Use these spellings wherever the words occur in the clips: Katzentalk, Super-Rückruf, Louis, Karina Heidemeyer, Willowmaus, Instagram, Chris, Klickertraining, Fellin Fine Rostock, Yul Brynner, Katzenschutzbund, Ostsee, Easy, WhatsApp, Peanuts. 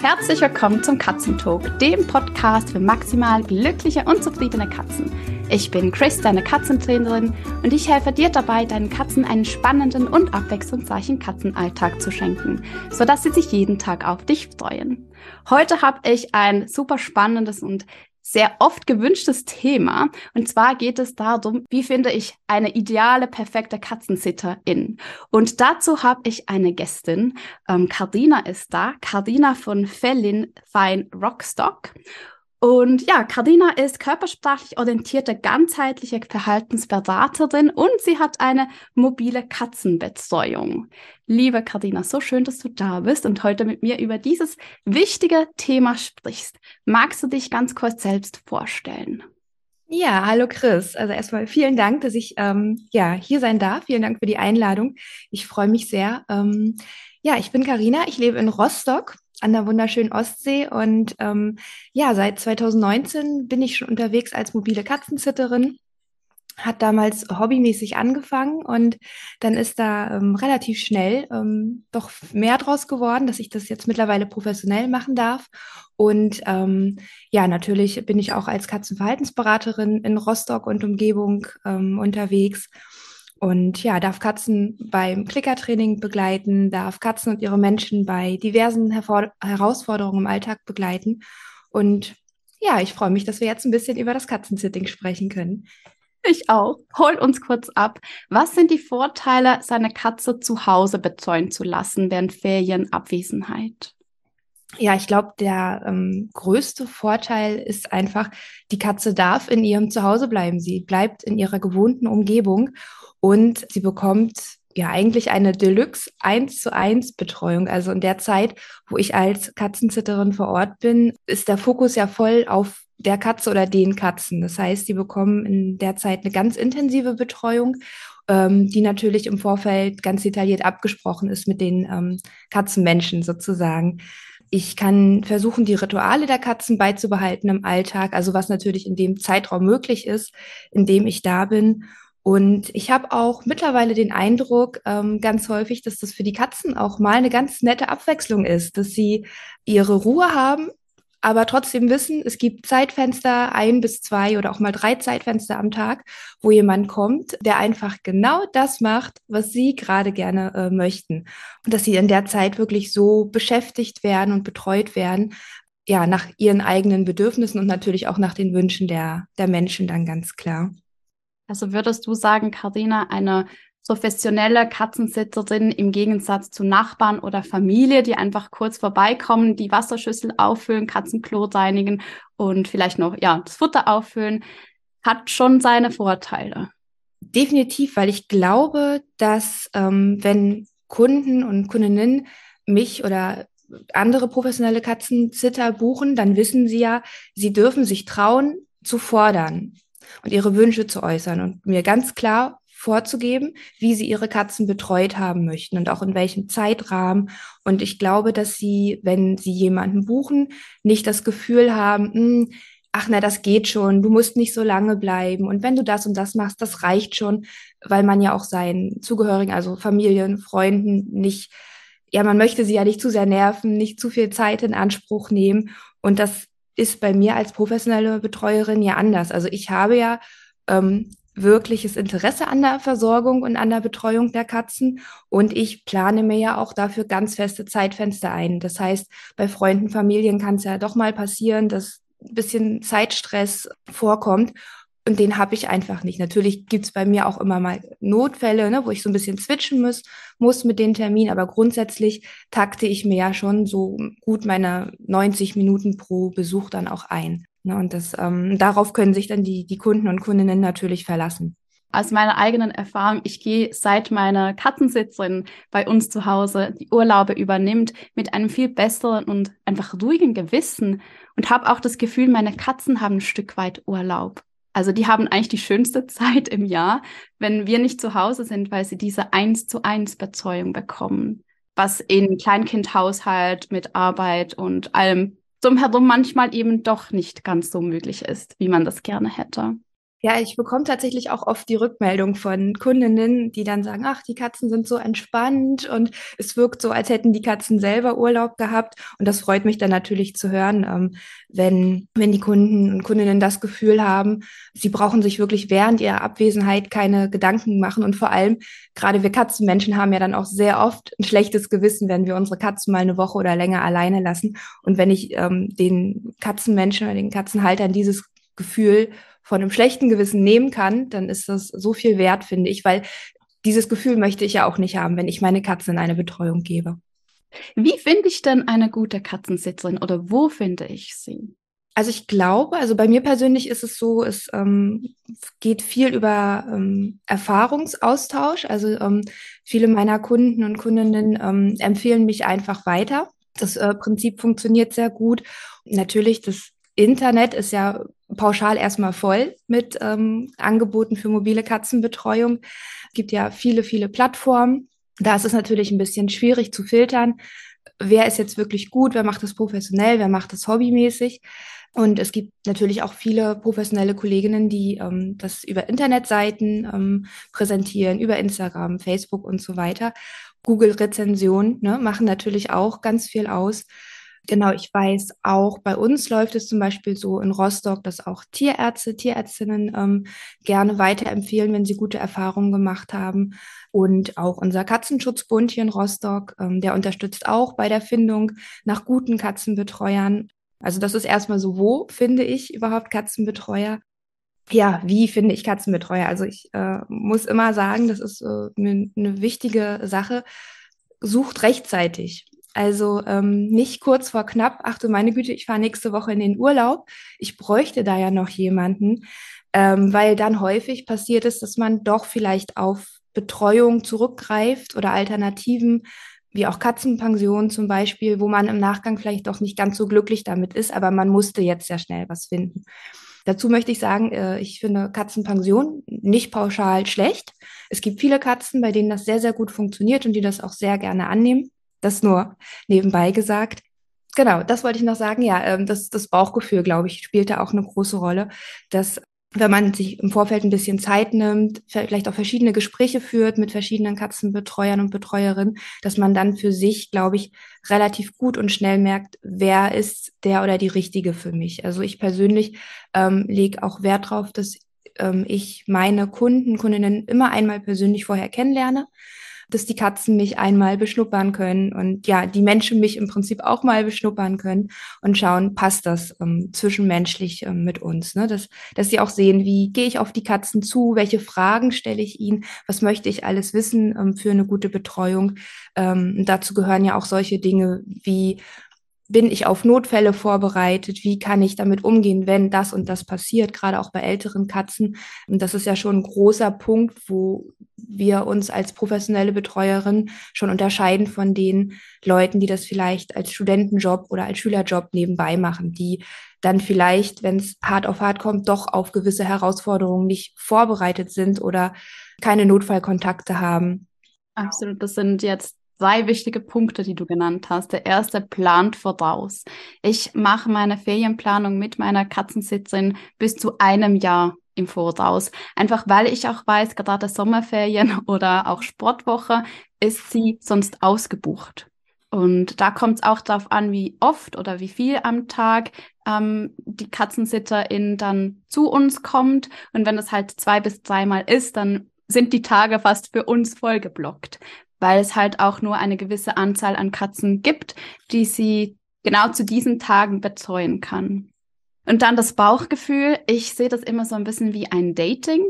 Herzlich willkommen zum Katzentalk, dem Podcast für maximal glückliche und zufriedene Katzen. Ich bin Chris, deine Katzentrainerin, und ich helfe dir dabei, deinen Katzen einen spannenden und abwechslungsreichen Katzenalltag zu schenken, sodass sie sich jeden Tag auf dich freuen. Heute habe ich ein super spannendes und sehr oft gewünschtes Thema. Und zwar geht es darum, wie finde ich eine ideale, perfekte Katzensitterin? Und dazu habe ich eine Gästin. Karina ist da. Karina von Fellin Fine Rostock. Und ja, Karina ist körpersprachlich orientierte, ganzheitliche Verhaltensberaterin und sie hat eine mobile Katzenbetreuung. Liebe Karina, so schön, dass du da bist und heute mit mir über dieses wichtige Thema sprichst. Magst du dich ganz kurz selbst vorstellen? Ja, hallo Chris. Also erstmal vielen Dank, dass ich hier sein darf. Vielen Dank für die Einladung. Ich freue mich sehr. Ich bin Karina. Ich lebe in Rostock an der wunderschönen Ostsee und seit 2019 bin ich schon unterwegs als mobile Katzensitterin, hat damals hobbymäßig angefangen und dann ist da relativ schnell doch mehr draus geworden, dass ich das jetzt mittlerweile professionell machen darf und natürlich bin ich auch als Katzenverhaltensberaterin in Rostock und Umgebung unterwegs. Und ja, darf Katzen beim Klickertraining begleiten, darf Katzen und ihre Menschen bei diversen Herausforderungen im Alltag begleiten. Und ja, ich freue mich, dass wir jetzt ein bisschen über das Katzensitting sprechen können. Ich auch. Hol uns kurz ab. Was sind die Vorteile, seine Katze zu Hause betreuen zu lassen während Ferienabwesenheit? Ja, ich glaube, der größte Vorteil ist einfach, die Katze darf in ihrem Zuhause bleiben. Sie bleibt in ihrer gewohnten Umgebung und sie bekommt ja eigentlich eine Deluxe 1:1 Betreuung. Also in der Zeit, wo ich als Katzensitterin vor Ort bin, ist der Fokus ja voll auf der Katze oder den Katzen. Das heißt, sie bekommen in der Zeit eine ganz intensive Betreuung, die natürlich im Vorfeld ganz detailliert abgesprochen ist mit den Katzenmenschen sozusagen. Ich kann versuchen, die Rituale der Katzen beizubehalten im Alltag, also was natürlich in dem Zeitraum möglich ist, in dem ich da bin. Und ich habe auch mittlerweile den Eindruck, ganz häufig, dass das für die Katzen auch mal eine ganz nette Abwechslung ist, dass sie ihre Ruhe haben, aber trotzdem wissen, es gibt Zeitfenster, 1 bis 2 oder auch mal 3 Zeitfenster am Tag, wo jemand kommt, der einfach genau das macht, was sie gerade gerne möchten. Und dass sie in der Zeit wirklich so beschäftigt werden und betreut werden, ja, nach ihren eigenen Bedürfnissen und natürlich auch nach den Wünschen der Menschen dann ganz klar. Also würdest du sagen, Karina, eine professionelle Katzensitterin im Gegensatz zu Nachbarn oder Familie, die einfach kurz vorbeikommen, die Wasserschüssel auffüllen, Katzenklo reinigen und vielleicht noch das Futter auffüllen, hat schon seine Vorteile. Definitiv, weil ich glaube, dass wenn Kunden und Kundinnen mich oder andere professionelle Katzensitter buchen, dann wissen sie ja, sie dürfen sich trauen zu fordern und ihre Wünsche zu äußern und mir ganz klar vorzugeben, wie sie ihre Katzen betreut haben möchten und auch in welchem Zeitrahmen. Und ich glaube, dass sie, wenn sie jemanden buchen, nicht das Gefühl haben, das geht schon, du musst nicht so lange bleiben. Und wenn du das und das machst, das reicht schon, weil man ja auch seinen Zugehörigen, also Familien, Freunden nicht, man möchte sie ja nicht zu sehr nerven, nicht zu viel Zeit in Anspruch nehmen. Und das ist bei mir als professionelle Betreuerin ja anders. Also ich habe ja wirkliches Interesse an der Versorgung und an der Betreuung der Katzen. Und ich plane mir ja auch dafür ganz feste Zeitfenster ein. Das heißt, bei Freunden, Familien kann es ja doch mal passieren, dass ein bisschen Zeitstress vorkommt. Und den habe ich einfach nicht. Natürlich gibt es bei mir auch immer mal Notfälle, wo ich so ein bisschen switchen muss mit den Terminen. Aber grundsätzlich takte ich mir ja schon so gut meine 90 Minuten pro Besuch dann auch ein. Und das darauf können sich dann die Kunden und Kundinnen natürlich verlassen. Aus meiner eigenen Erfahrung, ich gehe seit meine Katzensitzerin bei uns zu Hause die Urlaube übernimmt mit einem viel besseren und einfach ruhigen Gewissen und habe auch das Gefühl, meine Katzen haben ein Stück weit Urlaub. Also die haben eigentlich die schönste Zeit im Jahr, wenn wir nicht zu Hause sind, weil sie diese 1:1 Betreuung bekommen, was in Kleinkindhaushalt mit Arbeit und allem drumherum manchmal eben doch nicht ganz so möglich ist, wie man das gerne hätte. Ja, ich bekomme tatsächlich auch oft die Rückmeldung von Kundinnen, die dann sagen, ach, die Katzen sind so entspannt und es wirkt so, als hätten die Katzen selber Urlaub gehabt. Und das freut mich dann natürlich zu hören, wenn die Kunden und Kundinnen das Gefühl haben, sie brauchen sich wirklich während ihrer Abwesenheit keine Gedanken machen. Und vor allem, gerade wir Katzenmenschen haben ja dann auch sehr oft ein schlechtes Gewissen, wenn wir unsere Katzen mal eine Woche oder länger alleine lassen. Und wenn ich den Katzenmenschen oder den Katzenhaltern dieses Gefühl von einem schlechten Gewissen nehmen kann, dann ist das so viel wert, finde ich, weil dieses Gefühl möchte ich ja auch nicht haben, wenn ich meine Katzen in eine Betreuung gebe. Wie finde ich denn eine gute Katzensitzerin oder wo finde ich sie? Also ich glaube, also bei mir persönlich ist es so, es geht viel über Erfahrungsaustausch. Also viele meiner Kunden und Kundinnen empfehlen mich einfach weiter. Das Prinzip funktioniert sehr gut. Natürlich, das Internet ist ja pauschal erstmal voll mit Angeboten für mobile Katzenbetreuung. Es gibt ja viele, viele Plattformen. Da ist es natürlich ein bisschen schwierig zu filtern. Wer ist jetzt wirklich gut? Wer macht das professionell? Wer macht das hobbymäßig? Und es gibt natürlich auch viele professionelle Kolleginnen, die das über Internetseiten präsentieren, über Instagram, Facebook und so weiter. Google-Rezensionen, ne, machen natürlich auch ganz viel aus. Genau, ich weiß auch, bei uns läuft es zum Beispiel so in Rostock, dass auch Tierärzte, Tierärztinnen gerne weiterempfehlen, wenn sie gute Erfahrungen gemacht haben. Und auch unser Katzenschutzbund hier in Rostock, der unterstützt auch bei der Findung nach guten Katzenbetreuern. Also das ist erstmal so, wo finde ich überhaupt Katzenbetreuer? Ja, wie finde ich Katzenbetreuer? Also ich muss immer sagen, das ist eine wichtige Sache, sucht rechtzeitig. Also nicht kurz vor knapp, ach du meine Güte, ich fahre nächste Woche in den Urlaub, ich bräuchte da ja noch jemanden, weil dann häufig passiert ist, dass man doch vielleicht auf Betreuung zurückgreift oder Alternativen, wie auch Katzenpensionen zum Beispiel, wo man im Nachgang vielleicht doch nicht ganz so glücklich damit ist, aber man musste jetzt sehr schnell was finden. Dazu möchte ich sagen, ich finde Katzenpension nicht pauschal schlecht. Es gibt viele Katzen, bei denen das sehr, sehr gut funktioniert und die das auch sehr gerne annehmen. Das nur nebenbei gesagt. Genau, das wollte ich noch sagen. Ja, das Bauchgefühl, glaube ich, spielt da auch eine große Rolle, dass wenn man sich im Vorfeld ein bisschen Zeit nimmt, vielleicht auch verschiedene Gespräche führt mit verschiedenen Katzenbetreuern und Betreuerinnen, dass man dann für sich, glaube ich, relativ gut und schnell merkt, wer ist der oder die Richtige für mich. Also ich persönlich lege auch Wert darauf, dass ich meine Kunden, Kundinnen immer einmal persönlich vorher kennenlerne, dass die Katzen mich einmal beschnuppern können und ja, die Menschen mich im Prinzip auch mal beschnuppern können und schauen, passt das zwischenmenschlich mit uns, ne? Dass sie auch sehen, wie gehe ich auf die Katzen zu, welche Fragen stelle ich ihnen, was möchte ich alles wissen für eine gute Betreuung. Dazu gehören ja auch solche Dinge wie, bin ich auf Notfälle vorbereitet? Wie kann ich damit umgehen, wenn das und das passiert, gerade auch bei älteren Katzen? Und das ist ja schon ein großer Punkt, wo wir uns als professionelle Betreuerin schon unterscheiden von den Leuten, die das vielleicht als Studentenjob oder als Schülerjob nebenbei machen, die dann vielleicht, wenn es hart auf hart kommt, doch auf gewisse Herausforderungen nicht vorbereitet sind oder keine Notfallkontakte haben. Absolut, das sind jetzt 2 wichtige Punkte, die du genannt hast. Der erste, plant voraus. Ich mache meine Ferienplanung mit meiner Katzensitzerin bis zu einem Jahr im Voraus. Einfach weil ich auch weiß, gerade Sommerferien oder auch Sportwoche ist sie sonst ausgebucht. Und da kommt es auch darauf an, wie oft oder wie viel am Tag die Katzensitterin dann zu uns kommt. Und wenn das halt 2 bis 3 Mal ist, dann sind die Tage fast für uns vollgeblockt, weil es halt auch nur eine gewisse Anzahl an Katzen gibt, die sie genau zu diesen Tagen betreuen kann. Und dann das Bauchgefühl. Ich sehe das immer so ein bisschen wie ein Dating.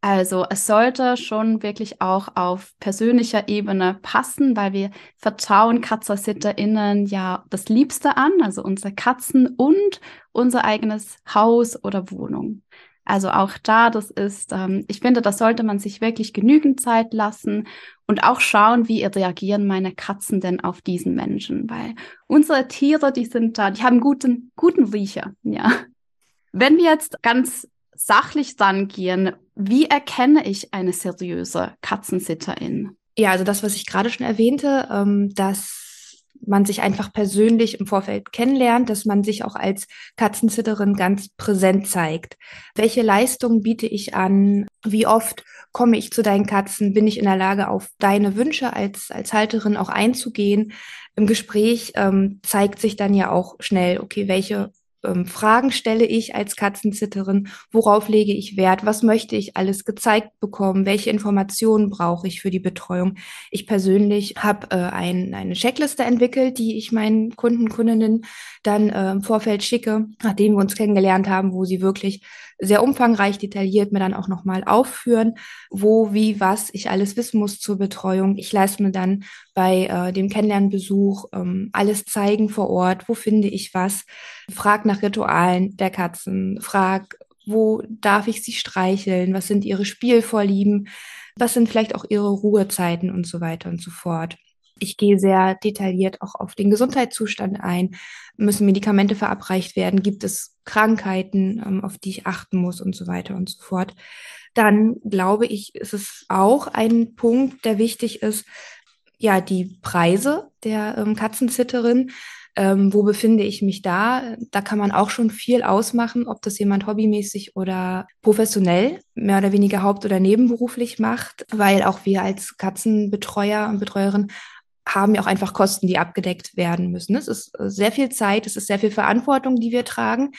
Also es sollte schon wirklich auch auf persönlicher Ebene passen, weil wir vertrauen KatzensitterInnen ja das Liebste an, also unsere Katzen und unser eigenes Haus oder Wohnung. Also auch da, das ist, ich finde, da sollte man sich wirklich genügend Zeit lassen und auch schauen, wie reagieren meine Katzen denn auf diesen Menschen, weil unsere Tiere, die sind da, die haben guten Riecher, ja. Wenn wir jetzt ganz sachlich rangehen, wie erkenne ich eine seriöse Katzensitterin? Ja, also das, was ich gerade schon erwähnte, dass man sich einfach persönlich im Vorfeld kennenlernt, dass man sich auch als Katzensitterin ganz präsent zeigt. Welche Leistungen biete ich an? Wie oft komme ich zu deinen Katzen? Bin ich in der Lage, auf deine Wünsche als Halterin auch einzugehen? Im Gespräch zeigt sich dann ja auch schnell, okay, welche Fragen stelle ich als Katzensitterin, worauf lege ich Wert, was möchte ich alles gezeigt bekommen, welche Informationen brauche ich für die Betreuung. Ich persönlich habe eine Checkliste entwickelt, die ich meinen Kunden, Kundinnen dann im Vorfeld schicke, nachdem wir uns kennengelernt haben, wo sie wirklich sehr umfangreich, detailliert mir dann auch nochmal aufführen, wo, wie, was ich alles wissen muss zur Betreuung. Ich lasse mir dann bei dem Kennenlernbesuch alles zeigen vor Ort, wo finde ich was, frag nach Ritualen der Katzen, frag, wo darf ich sie streicheln, was sind ihre Spielvorlieben, was sind vielleicht auch ihre Ruhezeiten und so weiter und so fort. Ich gehe sehr detailliert auch auf den Gesundheitszustand ein. Müssen Medikamente verabreicht werden? Gibt es Krankheiten, auf die ich achten muss und so weiter und so fort? Dann glaube ich, ist es auch ein Punkt, der wichtig ist, ja, die Preise der Katzensitterin. Wo befinde ich mich da? Da kann man auch schon viel ausmachen, ob das jemand hobbymäßig oder professionell, mehr oder weniger haupt- oder nebenberuflich macht, weil auch wir als Katzenbetreuer und Betreuerin haben ja auch einfach Kosten, die abgedeckt werden müssen. Es ist sehr viel Zeit, es ist sehr viel Verantwortung, die wir tragen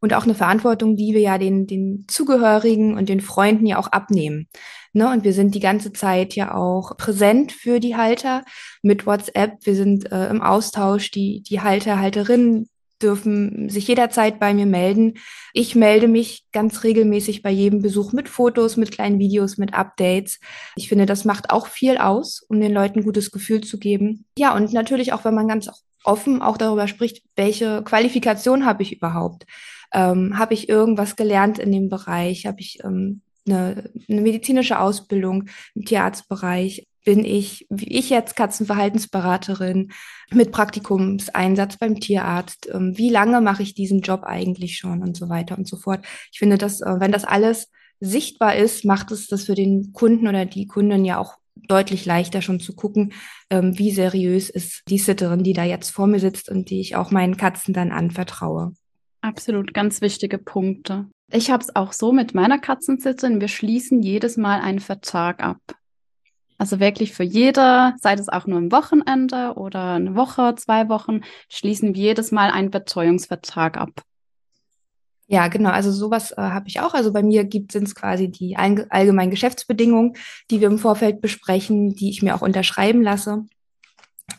und auch eine Verantwortung, die wir ja den Zugehörigen und den Freunden ja auch abnehmen. Ne? Und wir sind die ganze Zeit ja auch präsent für die Halter mit WhatsApp. Wir sind im Austausch, die Halter, Halterinnen dürfen sich jederzeit bei mir melden. Ich melde mich ganz regelmäßig bei jedem Besuch mit Fotos, mit kleinen Videos, mit Updates. Ich finde, das macht auch viel aus, um den Leuten ein gutes Gefühl zu geben. Ja, und natürlich auch, wenn man ganz offen auch darüber spricht, welche Qualifikation habe ich überhaupt? Habe ich irgendwas gelernt in dem Bereich? Habe ich eine medizinische Ausbildung im Tierarztbereich? Bin ich, wie ich jetzt, Katzenverhaltensberaterin mit Praktikumseinsatz beim Tierarzt? Wie lange mache ich diesen Job eigentlich schon und so weiter und so fort? Ich finde, dass, wenn das alles sichtbar ist, macht es das für den Kunden oder die Kundin ja auch deutlich leichter schon zu gucken, wie seriös ist die Sitterin, die da jetzt vor mir sitzt und die ich auch meinen Katzen dann anvertraue. Absolut, ganz wichtige Punkte. Ich habe es auch so mit meiner Katzensitterin, wir schließen jedes Mal einen Vertrag ab. Also wirklich für jeder, sei es auch nur am Wochenende oder eine Woche, 2 Wochen, schließen wir jedes Mal einen Betreuungsvertrag ab. Ja, genau. Also sowas habe ich auch. Also bei mir sind es quasi die allgemeinen Geschäftsbedingungen, die wir im Vorfeld besprechen, die ich mir auch unterschreiben lasse,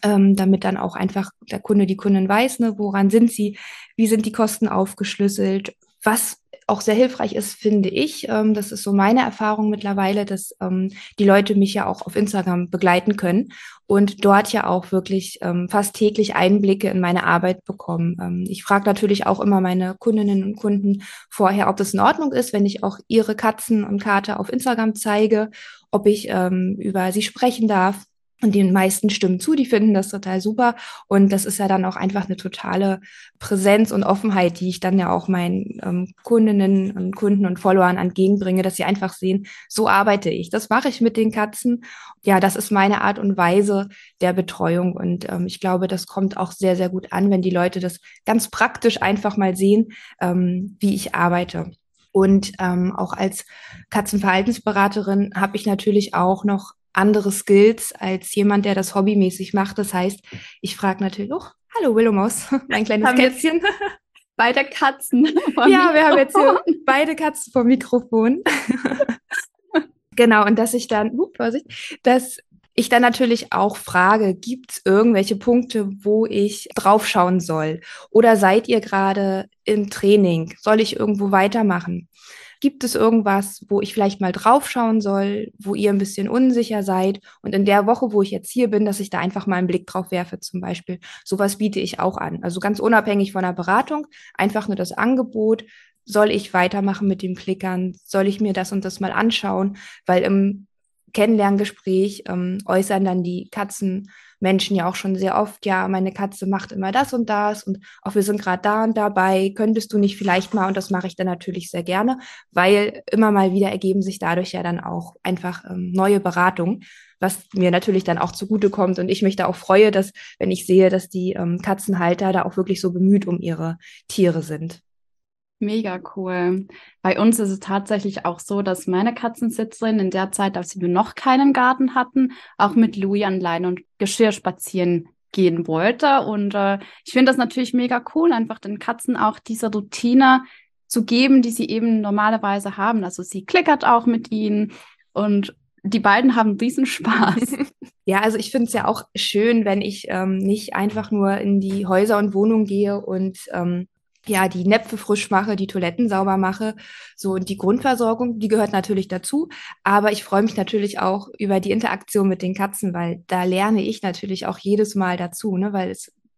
damit dann auch einfach der Kunde, die Kundin weiß, ne, woran sind sie, wie sind die Kosten aufgeschlüsselt, was auch sehr hilfreich ist, finde ich. Das ist so meine Erfahrung mittlerweile, dass die Leute mich ja auch auf Instagram begleiten können und dort ja auch wirklich fast täglich Einblicke in meine Arbeit bekommen. Ich frage natürlich auch immer meine Kundinnen und Kunden vorher, ob das in Ordnung ist, wenn ich auch ihre Katzen und Kater auf Instagram zeige, ob ich über sie sprechen darf. Und den meisten stimmen zu, die finden das total super. Und das ist ja dann auch einfach eine totale Präsenz und Offenheit, die ich dann ja auch meinen Kundinnen und Kunden und Followern entgegenbringe, dass sie einfach sehen, so arbeite ich. Das mache ich mit den Katzen. Ja, das ist meine Art und Weise der Betreuung. Und ich glaube, das kommt auch sehr, sehr gut an, wenn die Leute das ganz praktisch einfach mal sehen, wie ich arbeite. Und auch als Katzenverhaltensberaterin habe ich natürlich auch noch andere Skills als jemand, der das hobbymäßig macht. Das heißt, ich frage natürlich, hallo Willowmaus, mein kleines Kätzchen. Beide Katzen. Ja, wir haben jetzt hier beide Katzen vor Mikrofon. Genau, und dass ich dann, Vorsicht, dass ich dann natürlich auch frage, gibt es irgendwelche Punkte, wo ich draufschauen soll? Oder seid ihr gerade im Training? Soll ich irgendwo weitermachen? Gibt es irgendwas, wo ich vielleicht mal draufschauen soll, wo ihr ein bisschen unsicher seid? Und in der Woche, wo ich jetzt hier bin, dass ich da einfach mal einen Blick drauf werfe zum Beispiel. Sowas biete ich auch an. Also ganz unabhängig von der Beratung, einfach nur das Angebot. Soll ich weitermachen mit dem Klickern? Soll ich mir das und das mal anschauen? Weil im Kennenlerngespräch äußern dann die Katzen Menschen ja auch schon sehr oft, ja, meine Katze macht immer das und das und auch wir sind gerade da und dabei, könntest du nicht vielleicht mal, und das mache ich dann natürlich sehr gerne, weil immer mal wieder ergeben sich dadurch ja dann auch einfach neue Beratungen, was mir natürlich dann auch zugutekommt und ich mich da auch freue, dass, wenn ich sehe, dass die Katzenhalter da auch wirklich so bemüht um ihre Tiere sind. Mega cool. Bei uns ist es tatsächlich auch so, dass meine Katzensitzerin in der Zeit, als wir noch keinen Garten hatten, auch mit Louis an Leine und Geschirr spazieren gehen wollte. Und ich finde das natürlich mega cool, einfach den Katzen auch diese Routine zu geben, die sie eben normalerweise haben. Also sie klickert auch mit ihnen und die beiden haben riesen Spaß. Ja, also ich finde es ja auch schön, wenn ich nicht einfach nur in die Häuser und Wohnungen gehe und die Näpfe frisch mache, die Toiletten sauber mache, so, und die Grundversorgung, die gehört natürlich dazu, aber ich freue mich natürlich auch über die Interaktion mit den Katzen, weil da lerne ich natürlich auch jedes Mal dazu, ne? Weil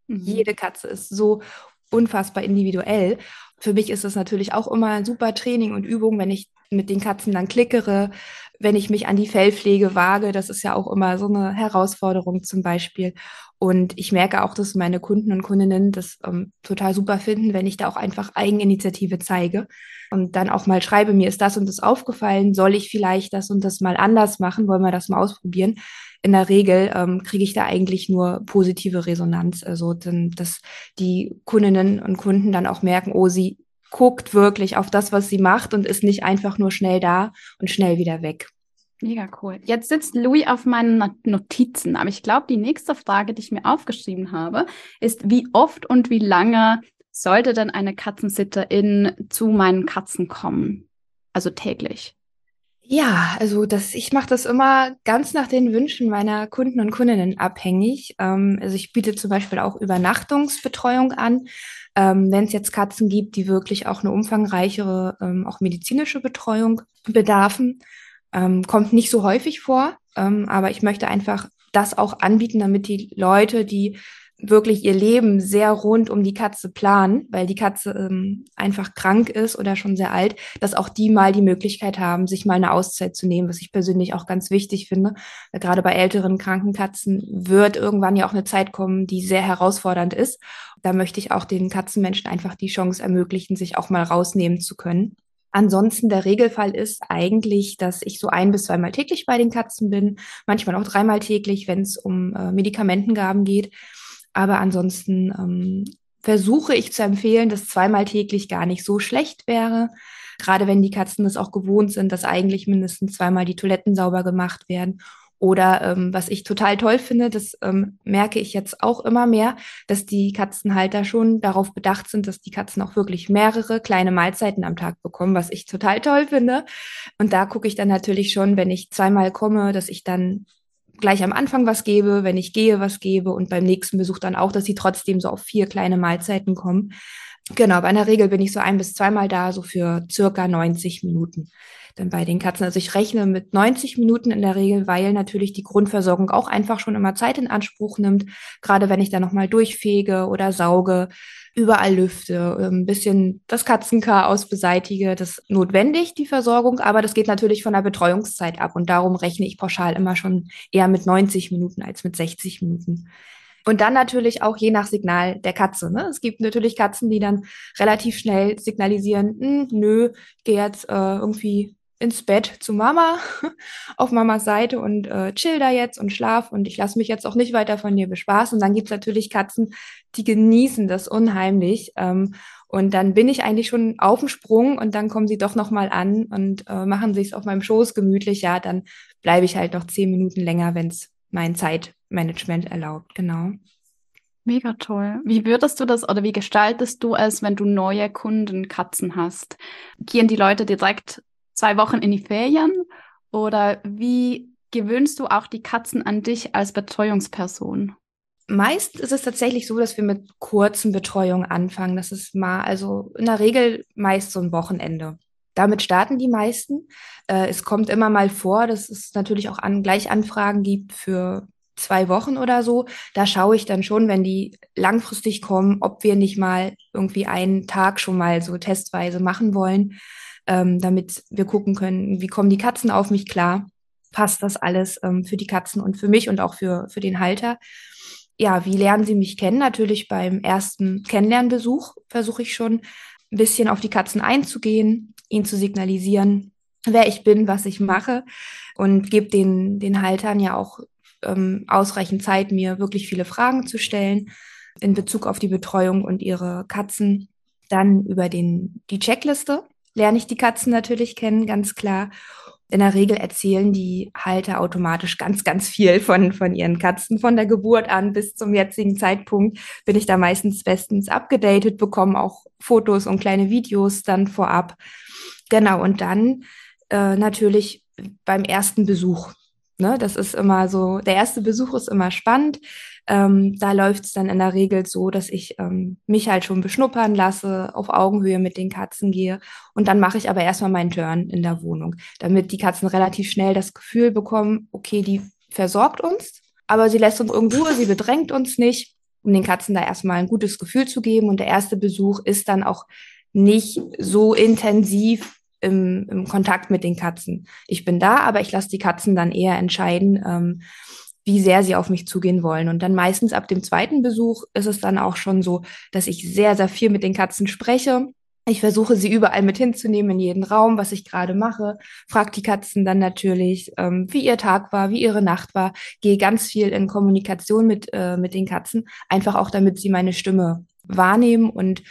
jede Katze ist so unfassbar individuell. Für mich ist das natürlich auch immer ein super Training und Übung, wenn ich mit den Katzen dann klickere, wenn ich mich an die Fellpflege wage, das ist ja auch immer so eine Herausforderung zum Beispiel. Und ich merke auch, dass meine Kunden und Kundinnen das total super finden, wenn ich da auch einfach Eigeninitiative zeige und dann auch mal schreibe, mir ist das und das aufgefallen, soll ich vielleicht das und das mal anders machen, wollen wir das mal ausprobieren. In der Regel kriege ich da eigentlich nur positive Resonanz, also dann, dass die Kundinnen und Kunden dann auch merken, oh, sie guckt wirklich auf das, was sie macht und ist nicht einfach nur schnell da und schnell wieder weg. Mega cool. Jetzt sitzt Louis auf meinen Notizen, aber ich glaube, die nächste Frage, die ich mir aufgeschrieben habe, ist, wie oft und wie lange sollte denn eine Katzensitterin zu meinen Katzen kommen? Also täglich. Ja, also ich mache das immer ganz nach den Wünschen meiner Kunden und Kundinnen abhängig. Also ich biete zum Beispiel auch Übernachtungsbetreuung an. Wenn es jetzt Katzen gibt, die wirklich auch eine umfangreichere, auch medizinische Betreuung bedarfen, kommt nicht so häufig vor. Aber ich möchte einfach das auch anbieten, damit die Leute, die wirklich ihr Leben sehr rund um die Katze planen, weil die Katze einfach krank ist oder schon sehr alt, dass auch die mal die Möglichkeit haben, sich mal eine Auszeit zu nehmen, was ich persönlich auch ganz wichtig finde. Gerade bei älteren, kranken Katzen wird irgendwann ja auch eine Zeit kommen, die sehr herausfordernd ist. Da möchte ich auch den Katzenmenschen einfach die Chance ermöglichen, sich auch mal rausnehmen zu können. Ansonsten der Regelfall ist eigentlich, dass ich so 1- bis 2-mal täglich bei den Katzen bin, manchmal auch 3-mal täglich, wenn es um Medikamentengaben geht. Aber ansonsten versuche ich zu empfehlen, dass 2-mal täglich gar nicht so schlecht wäre. Gerade wenn die Katzen das auch gewohnt sind, dass eigentlich mindestens 2-mal die Toiletten sauber gemacht werden. Oder was ich total toll finde, das merke ich jetzt auch immer mehr, dass die Katzenhalter schon darauf bedacht sind, dass die Katzen auch wirklich mehrere kleine Mahlzeiten am Tag bekommen, was ich total toll finde. Und da gucke ich dann natürlich schon, wenn ich 2-mal komme, dass ich dann gleich am Anfang was gebe, wenn ich gehe, was gebe und beim nächsten Besuch dann auch, dass sie trotzdem so auf 4 kleine Mahlzeiten kommen. Genau, bei einer Regel bin ich so 1- bis 2-mal da, so für circa 90 Minuten dann bei den Katzen. Also ich rechne mit 90 Minuten in der Regel, weil natürlich die Grundversorgung auch einfach schon immer Zeit in Anspruch nimmt, gerade wenn ich da nochmal durchfege oder sauge, überall lüfte, ein bisschen das Katzenchaos beseitige, das ist notwendig, die Versorgung, aber das geht natürlich von der Betreuungszeit ab und darum rechne ich pauschal immer schon eher mit 90 Minuten als mit 60 Minuten. Und dann natürlich auch je nach Signal der Katze. Ne? Es gibt natürlich Katzen, die dann relativ schnell signalisieren, nö, geh jetzt irgendwie ins Bett zu Mama, auf Mamas Seite und chill da jetzt und schlaf und ich lasse mich jetzt auch nicht weiter von dir bespaßen. Und dann gibt's natürlich Katzen, die genießen das unheimlich. Und dann bin ich eigentlich schon auf dem Sprung und dann kommen sie doch nochmal an und machen sich's auf meinem Schoß gemütlich. Ja, dann bleibe ich halt noch 10 Minuten länger, wenn's mein Zeitmanagement erlaubt, genau. Mega toll. Wie würdest du das oder wie gestaltest du es, wenn du neue Kundenkatzen hast? Gehen die Leute direkt 2 Wochen in die Ferien? Oder wie gewöhnst du auch die Katzen an dich als Betreuungsperson? Meist ist es tatsächlich so, dass wir mit kurzen Betreuungen anfangen. Das ist mal, also in der Regel meist so ein Wochenende. Damit starten die meisten. Es kommt immer mal vor, dass es natürlich auch gleich Anfragen gibt für 2 Wochen oder so. Da schaue ich dann schon, wenn die langfristig kommen, ob wir nicht mal irgendwie einen Tag schon mal so testweise machen wollen, damit wir gucken können, wie kommen die Katzen auf mich klar? Passt das alles für die Katzen und für mich und auch für den Halter? ja, wie lernen sie mich kennen? Natürlich beim ersten Kennenlernbesuch versuche ich schon ein bisschen auf die Katzen einzugehen, ihnen zu signalisieren, wer ich bin, was ich mache, und gebe den Haltern ja auch ausreichend Zeit, mir wirklich viele Fragen zu stellen in Bezug auf die Betreuung und ihre Katzen. Dann über die Checkliste lerne ich die Katzen natürlich kennen, ganz klar. In der Regel erzählen die Halter automatisch ganz, ganz viel von ihren Katzen. Von der Geburt an bis zum jetzigen Zeitpunkt bin ich da meistens bestens upgedatet, bekomme auch Fotos und kleine Videos dann vorab. Genau, und dann natürlich beim ersten Besuch. Ne? Das ist immer so, der erste Besuch ist immer spannend. Da läuft es dann in der Regel so, dass ich mich halt schon beschnuppern lasse, auf Augenhöhe mit den Katzen gehe, und dann mache ich aber erstmal meinen Turn in der Wohnung, damit die Katzen relativ schnell das Gefühl bekommen, okay, die versorgt uns, aber sie lässt uns in Ruhe, sie bedrängt uns nicht, um den Katzen da erstmal ein gutes Gefühl zu geben. Und der erste Besuch ist dann auch nicht so intensiv im Kontakt mit den Katzen. Ich bin da, aber ich lasse die Katzen dann eher entscheiden, wie sehr sie auf mich zugehen wollen. Und dann meistens ab dem zweiten Besuch ist es dann auch schon so, dass ich sehr, sehr viel mit den Katzen spreche. Ich versuche, sie überall mit hinzunehmen, in jeden Raum, was ich gerade mache. Frage die Katzen dann natürlich, wie ihr Tag war, wie ihre Nacht war. Gehe ganz viel in Kommunikation mit den Katzen, einfach auch, damit sie meine Stimme wahrnehmen und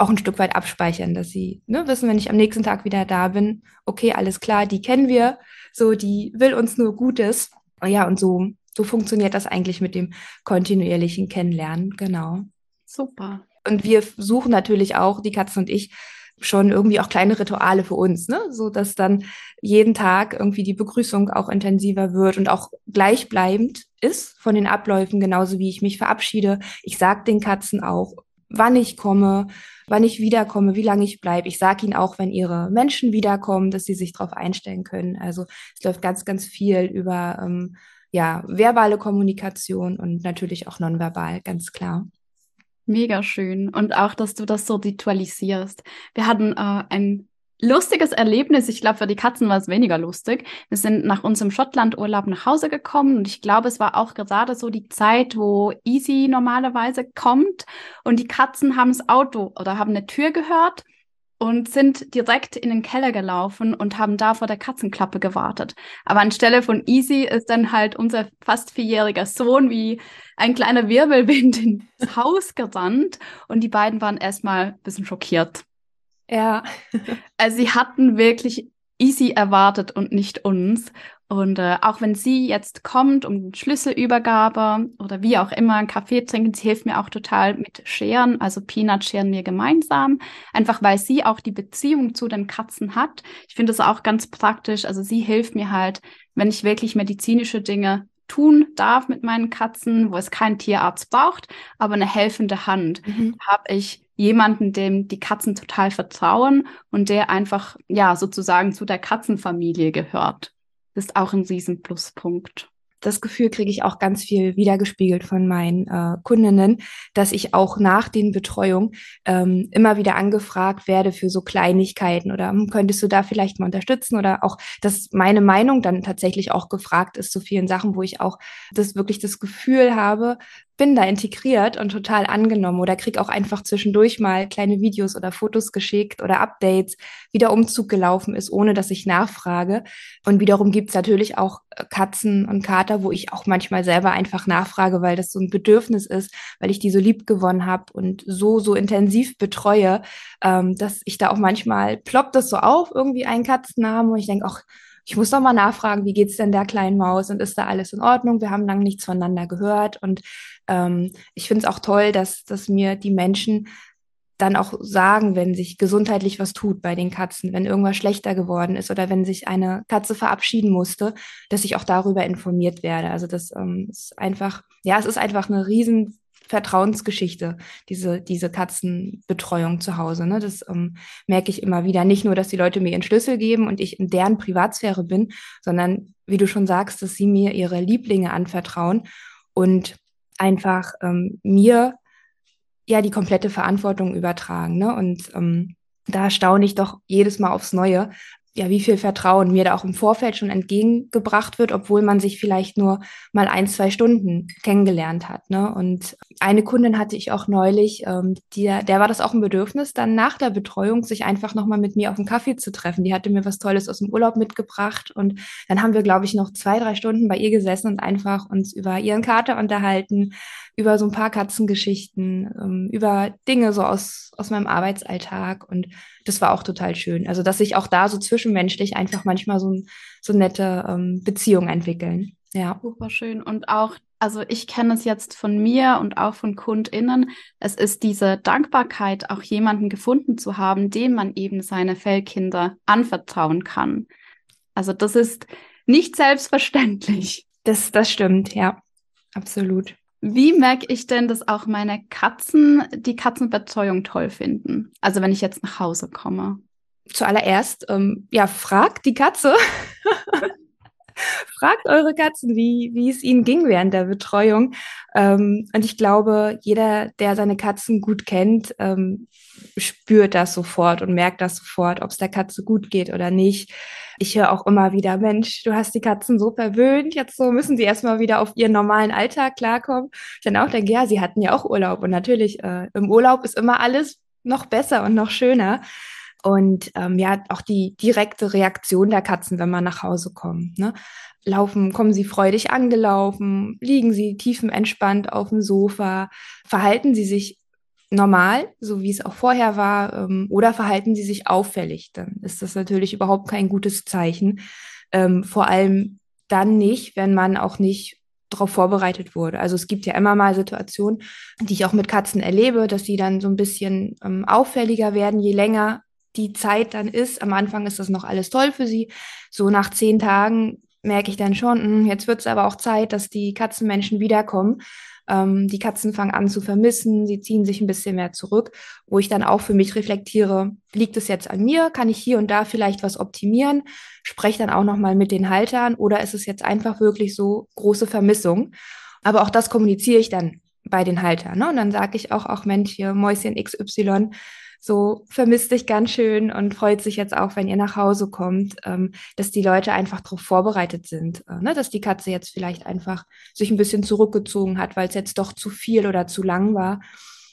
auch ein Stück weit abspeichern, dass sie wissen, wenn ich am nächsten Tag wieder da bin, okay, alles klar, die kennen wir, so, die will uns nur Gutes. Ja, und so funktioniert das eigentlich mit dem kontinuierlichen Kennenlernen, genau. Super. Und wir suchen natürlich auch, die Katzen und ich, schon irgendwie auch kleine Rituale für uns, ne? So dass dann jeden Tag irgendwie die Begrüßung auch intensiver wird und auch gleichbleibend ist von den Abläufen, genauso wie ich mich verabschiede. Ich sage den Katzen auch, wann ich komme, wann ich wiederkomme, wie lange ich bleibe. Ich sage ihnen auch, wenn ihre Menschen wiederkommen, dass sie sich darauf einstellen können. Also es läuft ganz, ganz viel über verbale Kommunikation und natürlich auch nonverbal, ganz klar. Mega schön. Und auch, dass du das so ritualisierst. Wir hatten ein lustiges Erlebnis. Ich glaube, für die Katzen war es weniger lustig. Wir sind nach unserem Schottlandurlaub nach Hause gekommen, und ich glaube, es war auch gerade so die Zeit, wo Easy normalerweise kommt, und die Katzen haben das Auto oder haben eine Tür gehört und sind direkt in den Keller gelaufen und haben da vor der Katzenklappe gewartet. Aber anstelle von Easy ist dann halt unser fast 4-jähriger Sohn wie ein kleiner Wirbelwind ins Haus gerannt, und die beiden waren erstmal ein bisschen schockiert. Ja. Also sie hatten wirklich Easy erwartet und nicht uns. Und auch wenn sie jetzt kommt, um Schlüsselübergabe oder wie auch immer einen Kaffee trinken, sie hilft mir auch total mit Scheren, also Peanuts scheren wir gemeinsam, einfach weil sie auch die Beziehung zu den Katzen hat. Ich finde das auch ganz praktisch, also sie hilft mir halt, wenn ich wirklich medizinische Dinge tun darf mit meinen Katzen, wo es keinen Tierarzt braucht, aber eine helfende Hand habe ich jemanden, dem die Katzen total vertrauen und der einfach, ja, sozusagen zu der Katzenfamilie gehört. Das ist auch ein riesen Pluspunkt. Das Gefühl kriege ich auch ganz viel wiedergespiegelt von meinen Kundinnen, dass ich auch nach den Betreuungen immer wieder angefragt werde für so Kleinigkeiten oder könntest du da vielleicht mal unterstützen, oder auch, dass meine Meinung dann tatsächlich auch gefragt ist zu vielen Sachen, wo ich auch wirklich das Gefühl habe, bin da integriert und total angenommen, oder kriege auch einfach zwischendurch mal kleine Videos oder Fotos geschickt oder Updates, wie der Umzug gelaufen ist, ohne dass ich nachfrage. Und wiederum gibt es natürlich auch Katzen und Kater, wo ich auch manchmal selber einfach nachfrage, weil das so ein Bedürfnis ist, weil ich die so lieb gewonnen habe und so intensiv betreue, dass ich da auch manchmal ploppt das so auf, irgendwie einen Katzennamen, und ich denke, ach, ich muss doch mal nachfragen, wie geht's denn der kleinen Maus und ist da alles in Ordnung? Wir haben lange nichts voneinander gehört, und ich finde es auch toll, dass mir die Menschen dann auch sagen, wenn sich gesundheitlich was tut bei den Katzen, wenn irgendwas schlechter geworden ist oder wenn sich eine Katze verabschieden musste, dass ich auch darüber informiert werde. Also das ist einfach, ja, es ist einfach eine riesen Vertrauensgeschichte, diese Katzenbetreuung zu Hause. Ne? Das merke ich immer wieder. Nicht nur, dass die Leute mir ihren Schlüssel geben und ich in deren Privatsphäre bin, sondern, wie du schon sagst, dass sie mir ihre Lieblinge anvertrauen und einfach mir ja die komplette Verantwortung übertragen. Ne? Und da staune ich doch jedes Mal aufs Neue, ja, wie viel Vertrauen mir da auch im Vorfeld schon entgegengebracht wird, obwohl man sich vielleicht nur mal 1-2 Stunden kennengelernt hat, ne? Und eine Kundin hatte ich auch neulich, der war das auch ein Bedürfnis, dann nach der Betreuung sich einfach nochmal mit mir auf einen Kaffee zu treffen. Die hatte mir was Tolles aus dem Urlaub mitgebracht und dann haben wir, glaube ich, noch 2-3 Stunden bei ihr gesessen und einfach uns über ihren Kater unterhalten, über so ein paar Katzengeschichten, über Dinge so aus meinem Arbeitsalltag, und das war auch total schön. Also, dass ich auch da so zwischenmenschlich einfach manchmal so nette Beziehungen entwickeln. Ja. Super schön. Und auch, also ich kenne es jetzt von mir und auch von KundInnen, es ist diese Dankbarkeit, auch jemanden gefunden zu haben, dem man eben seine Fellkinder anvertrauen kann. Also das ist nicht selbstverständlich. Das stimmt, ja, absolut. Wie merke ich denn, dass auch meine Katzen die Katzenbetreuung toll finden? Also wenn ich jetzt nach Hause komme. Zuallererst, fragt die Katze. Fragt eure Katzen, wie es ihnen ging während der Betreuung. Und ich glaube, jeder, der seine Katzen gut kennt, spürt das sofort und merkt das sofort, ob es der Katze gut geht oder nicht. Ich höre auch immer wieder, Mensch, du hast die Katzen so verwöhnt, jetzt so müssen sie erstmal wieder auf ihren normalen Alltag klarkommen. Ich dann auch denke, ja, sie hatten ja auch Urlaub. Und natürlich, im Urlaub ist immer alles noch besser und noch schöner. Und auch die direkte Reaktion der Katzen, wenn man nach Hause kommt, ne? Kommen sie freudig angelaufen, liegen sie tiefenentspannt auf dem Sofa, verhalten sie sich normal, so wie es auch vorher war, oder verhalten sie sich auffällig, dann ist das natürlich überhaupt kein gutes Zeichen. Vor allem dann nicht, wenn man auch nicht darauf vorbereitet wurde. Also es gibt ja immer mal Situationen, die ich auch mit Katzen erlebe, dass sie dann so ein bisschen auffälliger werden, je länger die Zeit dann ist. Am Anfang ist das noch alles toll für sie. So nach 10 Tagen merke ich dann schon, jetzt wird es aber auch Zeit, dass die Katzenmenschen wiederkommen. Die Katzen fangen an zu vermissen, sie ziehen sich ein bisschen mehr zurück, wo ich dann auch für mich reflektiere, liegt es jetzt an mir? Kann ich hier und da vielleicht was optimieren? Spreche dann auch nochmal mit den Haltern, oder ist es jetzt einfach wirklich so große Vermissung? Aber auch das kommuniziere ich dann bei den Haltern, ne? Und dann sage ich auch, ach Mensch, hier Mäuschen XY, so vermisst dich ganz schön und freut sich jetzt auch, wenn ihr nach Hause kommt, dass die Leute einfach darauf vorbereitet sind, ne? Dass die Katze jetzt vielleicht einfach sich ein bisschen zurückgezogen hat, weil es jetzt doch zu viel oder zu lang war.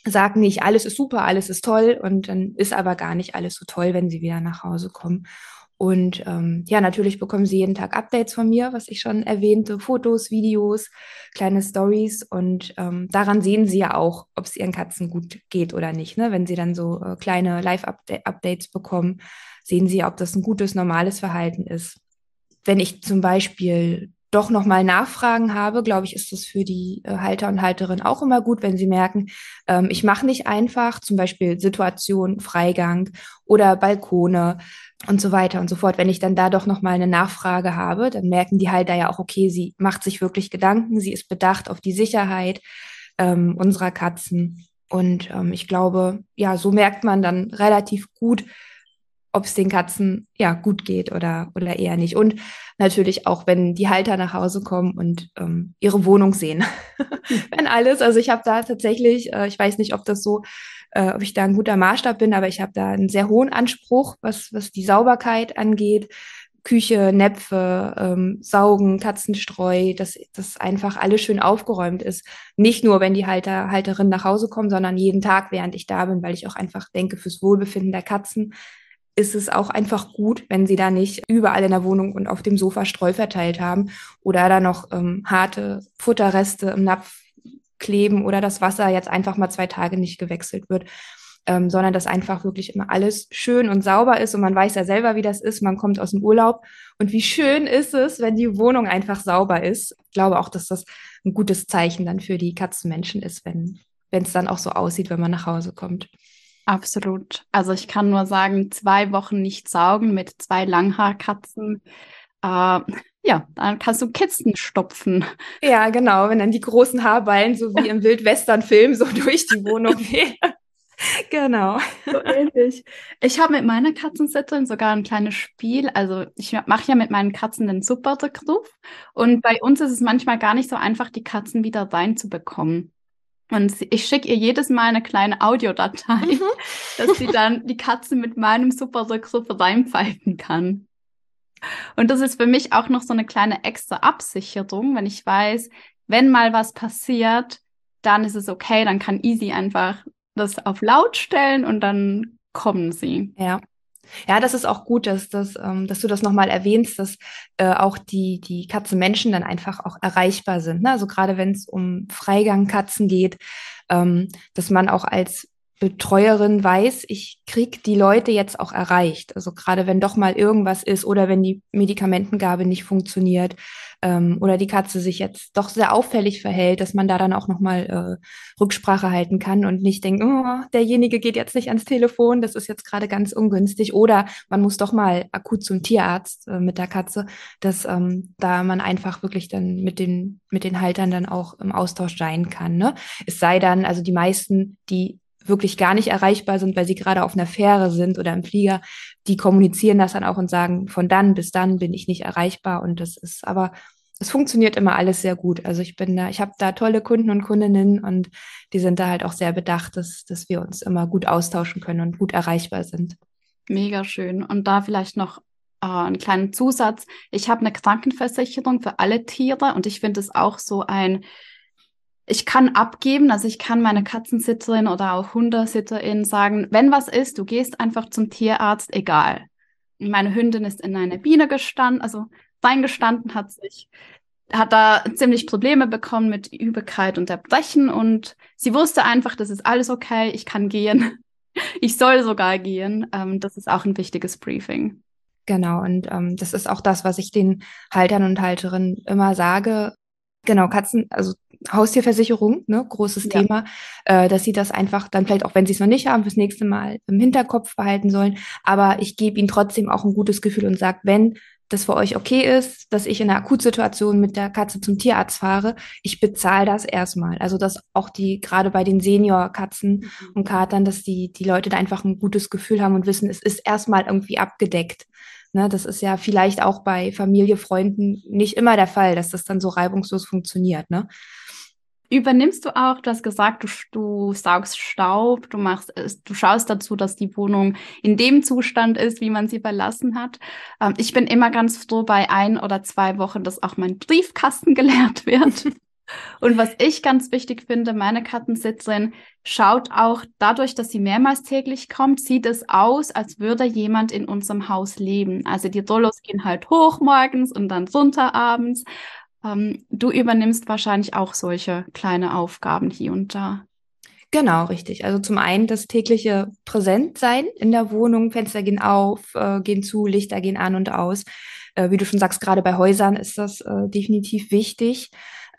Sagen nicht, alles ist super, alles ist toll, und dann ist aber gar nicht alles so toll, wenn sie wieder nach Hause kommen. Und natürlich bekommen sie jeden Tag Updates von mir, was ich schon erwähnte, Fotos, Videos, kleine Stories, und daran sehen sie ja auch, ob es ihren Katzen gut geht oder nicht, ne? Wenn sie dann so kleine Live-Updates bekommen, sehen sie ja, ob das ein gutes, normales Verhalten ist. Wenn ich zum Beispiel doch nochmal Nachfragen habe, glaube ich, ist das für die Halter und Halterin auch immer gut, wenn sie merken, ich mache nicht einfach, zum Beispiel Situation, Freigang oder Balkone und so weiter und so fort. Wenn ich dann da doch nochmal eine Nachfrage habe, dann merken die Halter ja auch, okay, sie macht sich wirklich Gedanken, sie ist bedacht auf die Sicherheit unserer Katzen. Und ich glaube, ja, so merkt man dann relativ gut, ob es den Katzen ja gut geht oder eher nicht. Und natürlich auch, wenn die Halter nach Hause kommen und ihre Wohnung sehen. Wenn alles, also ich habe da tatsächlich, ich weiß nicht, ob ich da ein guter Maßstab bin, aber ich habe da einen sehr hohen Anspruch, was die Sauberkeit angeht. Küche, Näpfe, Saugen, Katzenstreu, dass das einfach alles schön aufgeräumt ist. Nicht nur, wenn die Halterinnen nach Hause kommen, sondern jeden Tag, während ich da bin, weil ich auch einfach denke, fürs Wohlbefinden der Katzen ist es auch einfach gut, wenn sie da nicht überall in der Wohnung und auf dem Sofa Streu verteilt haben oder da noch harte Futterreste im Napf kleben oder das Wasser jetzt einfach mal 2 Tage nicht gewechselt wird, sondern dass einfach wirklich immer alles schön und sauber ist. Und man weiß ja selber, wie das ist. Man kommt aus dem Urlaub und wie schön ist es, wenn die Wohnung einfach sauber ist. Ich glaube auch, dass das ein gutes Zeichen dann für die Katzenmenschen ist, wenn es dann auch so aussieht, wenn man nach Hause kommt. Absolut. Also ich kann nur sagen, 2 Wochen nicht saugen mit 2 Langhaarkatzen. Dann kannst du Kisten stopfen. Ja, genau. Wenn dann die großen Haarballen so wie im Wildwestern-Film so durch die Wohnung gehen. Genau. So ähnlich. Ich habe mit meiner Katzensitterin sogar ein kleines Spiel. Also ich mache ja mit meinen Katzen den Supperrückruf. Und bei uns ist es manchmal gar nicht so einfach, die Katzen wieder reinzubekommen. Und ich schicke ihr jedes Mal eine kleine Audiodatei, dass sie dann die Katze mit meinem super Rückgriff reinpfeifen kann. Und das ist für mich auch noch so eine kleine extra Absicherung, wenn ich weiß, wenn mal was passiert, dann ist es okay, dann kann Easy einfach das auf laut stellen und dann kommen sie. Ja. Ja, das ist auch gut, dass du das nochmal erwähnst, dass auch die Katzenmenschen dann einfach auch erreichbar sind. Ne? Also gerade wenn es um Freigangkatzen geht, dass man auch als Betreuerin weiß, ich kriege die Leute jetzt auch erreicht. Also gerade wenn doch mal irgendwas ist oder wenn die Medikamentengabe nicht funktioniert oder die Katze sich jetzt doch sehr auffällig verhält, dass man da dann auch nochmal Rücksprache halten kann und nicht denkt, oh, derjenige geht jetzt nicht ans Telefon, das ist jetzt gerade ganz ungünstig. Oder man muss doch mal akut zum Tierarzt mit der Katze, dass da man einfach wirklich dann mit den Haltern dann auch im Austausch sein kann. Ne? Es sei dann, also die meisten, die wirklich gar nicht erreichbar sind, weil sie gerade auf einer Fähre sind oder im Flieger, die kommunizieren das dann auch und sagen, von dann bis dann bin ich nicht erreichbar. Und das ist, aber es funktioniert immer alles sehr gut. Also ich habe da tolle Kunden und Kundinnen und die sind da halt auch sehr bedacht, dass wir uns immer gut austauschen können und gut erreichbar sind. Mega schön. Und da vielleicht noch einen kleinen Zusatz. Ich habe eine Krankenversicherung für alle Tiere und ich finde es auch so ich kann abgeben, also ich kann meine Katzensitterin oder auch Hundesitterin sagen, wenn was ist, du gehst einfach zum Tierarzt, egal. Meine Hündin ist in eine Biene gestanden, also reingestanden, hat da ziemlich Probleme bekommen mit Übelkeit und Erbrechen und sie wusste einfach, das ist alles okay, ich kann gehen, ich soll sogar gehen. Das ist auch ein wichtiges Briefing. Genau, und das ist auch das, was ich den Haltern und Halterinnen immer sage. Genau, Katzen, also Haustierversicherung, ne, großes Thema, dass sie das einfach dann vielleicht, auch wenn sie es noch nicht haben, fürs nächste Mal im Hinterkopf behalten sollen. Aber ich gebe ihnen trotzdem auch ein gutes Gefühl und sage, wenn das für euch okay ist, dass ich in einer Akutsituation mit der Katze zum Tierarzt fahre, ich bezahle das erstmal. Also dass auch die, gerade bei den Senior-Katzen und Katern, dass die Leute da einfach ein gutes Gefühl haben und wissen, es ist erstmal irgendwie abgedeckt. Ne, das ist ja vielleicht auch bei Familie, Freunden nicht immer der Fall, dass das dann so reibungslos funktioniert. Ne? Übernimmst du auch, du hast gesagt, du saugst Staub, du schaust dazu, dass die Wohnung in dem Zustand ist, wie man sie verlassen hat. Ich bin immer ganz froh bei 1 oder 2 Wochen, dass auch mein Briefkasten geleert wird. Und was ich ganz wichtig finde, meine Katzensitterin schaut auch, dadurch, dass sie mehrmals täglich kommt, sieht es aus, als würde jemand in unserem Haus leben. Also die Rollos gehen halt hoch morgens und dann runter abends. Du übernimmst wahrscheinlich auch solche kleine Aufgaben hier und da. Genau, richtig. Also zum einen das tägliche Präsentsein in der Wohnung, Fenster gehen auf, gehen zu, Lichter gehen an und aus. Wie du schon sagst, gerade bei Häusern ist das definitiv wichtig.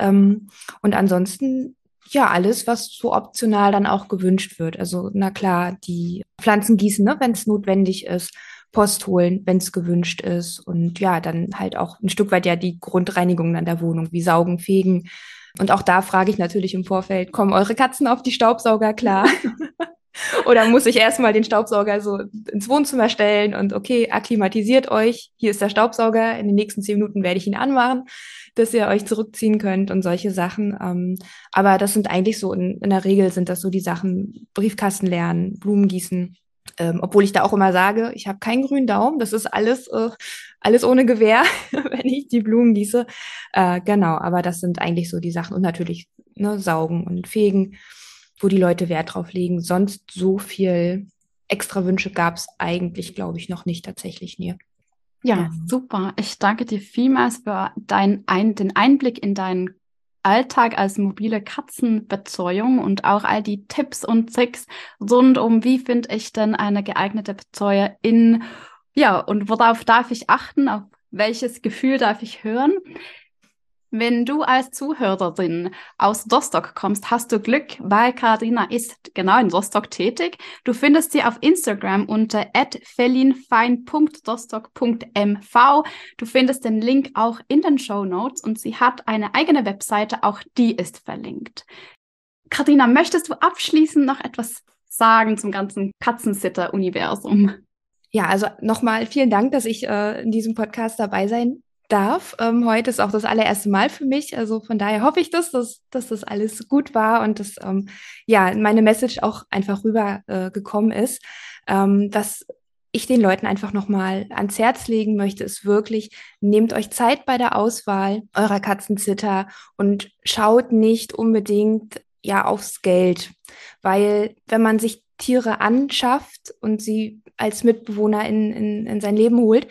Und ansonsten, ja, alles, was so optional dann auch gewünscht wird. Also, na klar, die Pflanzen gießen, ne, wenn es notwendig ist, Post holen, wenn es gewünscht ist und ja, dann halt auch ein Stück weit ja die Grundreinigung an der Wohnung, wie Saugen, Fegen. Und auch da frage ich natürlich im Vorfeld, kommen eure Katzen auf die Staubsauger klar? Oder muss ich erstmal den Staubsauger so ins Wohnzimmer stellen und okay, akklimatisiert euch, hier ist der Staubsauger, in den nächsten 10 Minuten werde ich ihn anmachen, dass ihr euch zurückziehen könnt und solche Sachen. Aber das sind eigentlich so, in der Regel sind das so die Sachen, Briefkasten leeren, Blumen gießen, obwohl ich da auch immer sage, ich habe keinen grünen Daumen, das ist alles ohne Gewehr, wenn ich die Blumen gieße. Genau, aber das sind eigentlich so die Sachen und natürlich ne, saugen und fegen, wo die Leute Wert drauf legen. Sonst so viel extra Wünsche gab es eigentlich, glaube ich, noch nicht tatsächlich. Nee. Ja, super. Ich danke dir vielmals für den Einblick in deinen Alltag als mobile Katzenbetreuung und auch all die Tipps und Tricks rund um, wie finde ich denn eine geeignete Betreuerin? Ja, und worauf darf ich achten? Auf welches Gefühl darf ich hören? Wenn du als Zuhörerin aus Rostock kommst, hast du Glück, weil Karina ist genau in Rostock tätig. Du findest sie auf Instagram unter @fellinfein.rostock.mv. Du findest den Link auch in den Shownotes und sie hat eine eigene Webseite, auch die ist verlinkt. Karina, möchtest du abschließend noch etwas sagen zum ganzen Katzensitter-Universum? Ja, also nochmal vielen Dank, dass ich in diesem Podcast dabei sein darf. Heute ist auch das allererste Mal für mich, also von daher hoffe ich, dass das alles gut war und dass ja meine Message auch einfach rübergekommen ist, dass ich den Leuten einfach nochmal ans Herz legen möchte, ist wirklich, nehmt euch Zeit bei der Auswahl eurer Katzensitter und schaut nicht unbedingt ja aufs Geld, weil wenn man sich Tiere anschafft und sie als Mitbewohner in sein Leben holt,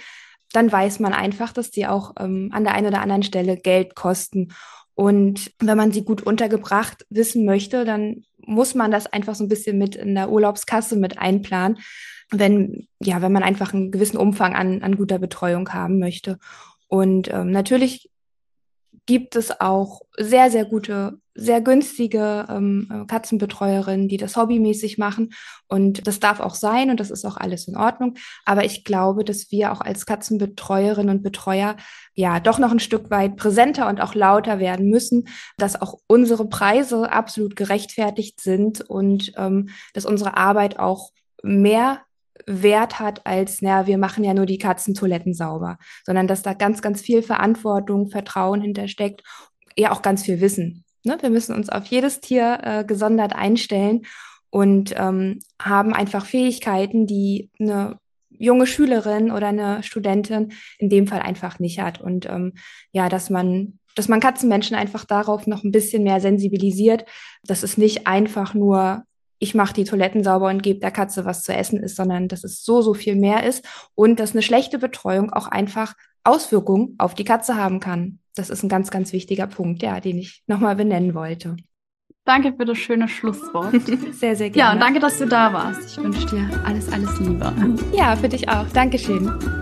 dann weiß man einfach, dass die auch an der einen oder anderen Stelle Geld kosten. Und wenn man sie gut untergebracht wissen möchte, dann muss man das einfach so ein bisschen mit in der Urlaubskasse mit einplanen, wenn man einfach einen gewissen Umfang an guter Betreuung haben möchte. Und natürlich gibt es auch sehr, sehr gute, sehr günstige Katzenbetreuerinnen, die das hobbymäßig machen. Und das darf auch sein und das ist auch alles in Ordnung. Aber ich glaube, dass wir auch als Katzenbetreuerinnen und Betreuer ja doch noch ein Stück weit präsenter und auch lauter werden müssen, dass auch unsere Preise absolut gerechtfertigt sind und dass unsere Arbeit auch mehr Wert hat als, wir machen ja nur die Katzentoiletten sauber, sondern dass da ganz, ganz viel Verantwortung, Vertrauen hintersteckt, ja auch ganz viel Wissen. Ne? Wir müssen uns auf jedes Tier gesondert einstellen und haben einfach Fähigkeiten, die eine junge Schülerin oder eine Studentin in dem Fall einfach nicht hat. Und dass man Katzenmenschen einfach darauf noch ein bisschen mehr sensibilisiert, das ist nicht einfach nur ich mache die Toiletten sauber und gebe der Katze was zu essen ist, sondern dass es so viel mehr ist und dass eine schlechte Betreuung auch einfach Auswirkungen auf die Katze haben kann. Das ist ein ganz, ganz wichtiger Punkt, den ich nochmal benennen wollte. Danke für das schöne Schlusswort. Sehr, sehr gerne. Ja, und danke, dass du da warst. Ich wünsche dir alles, alles Liebe. Ja, für dich auch. Dankeschön.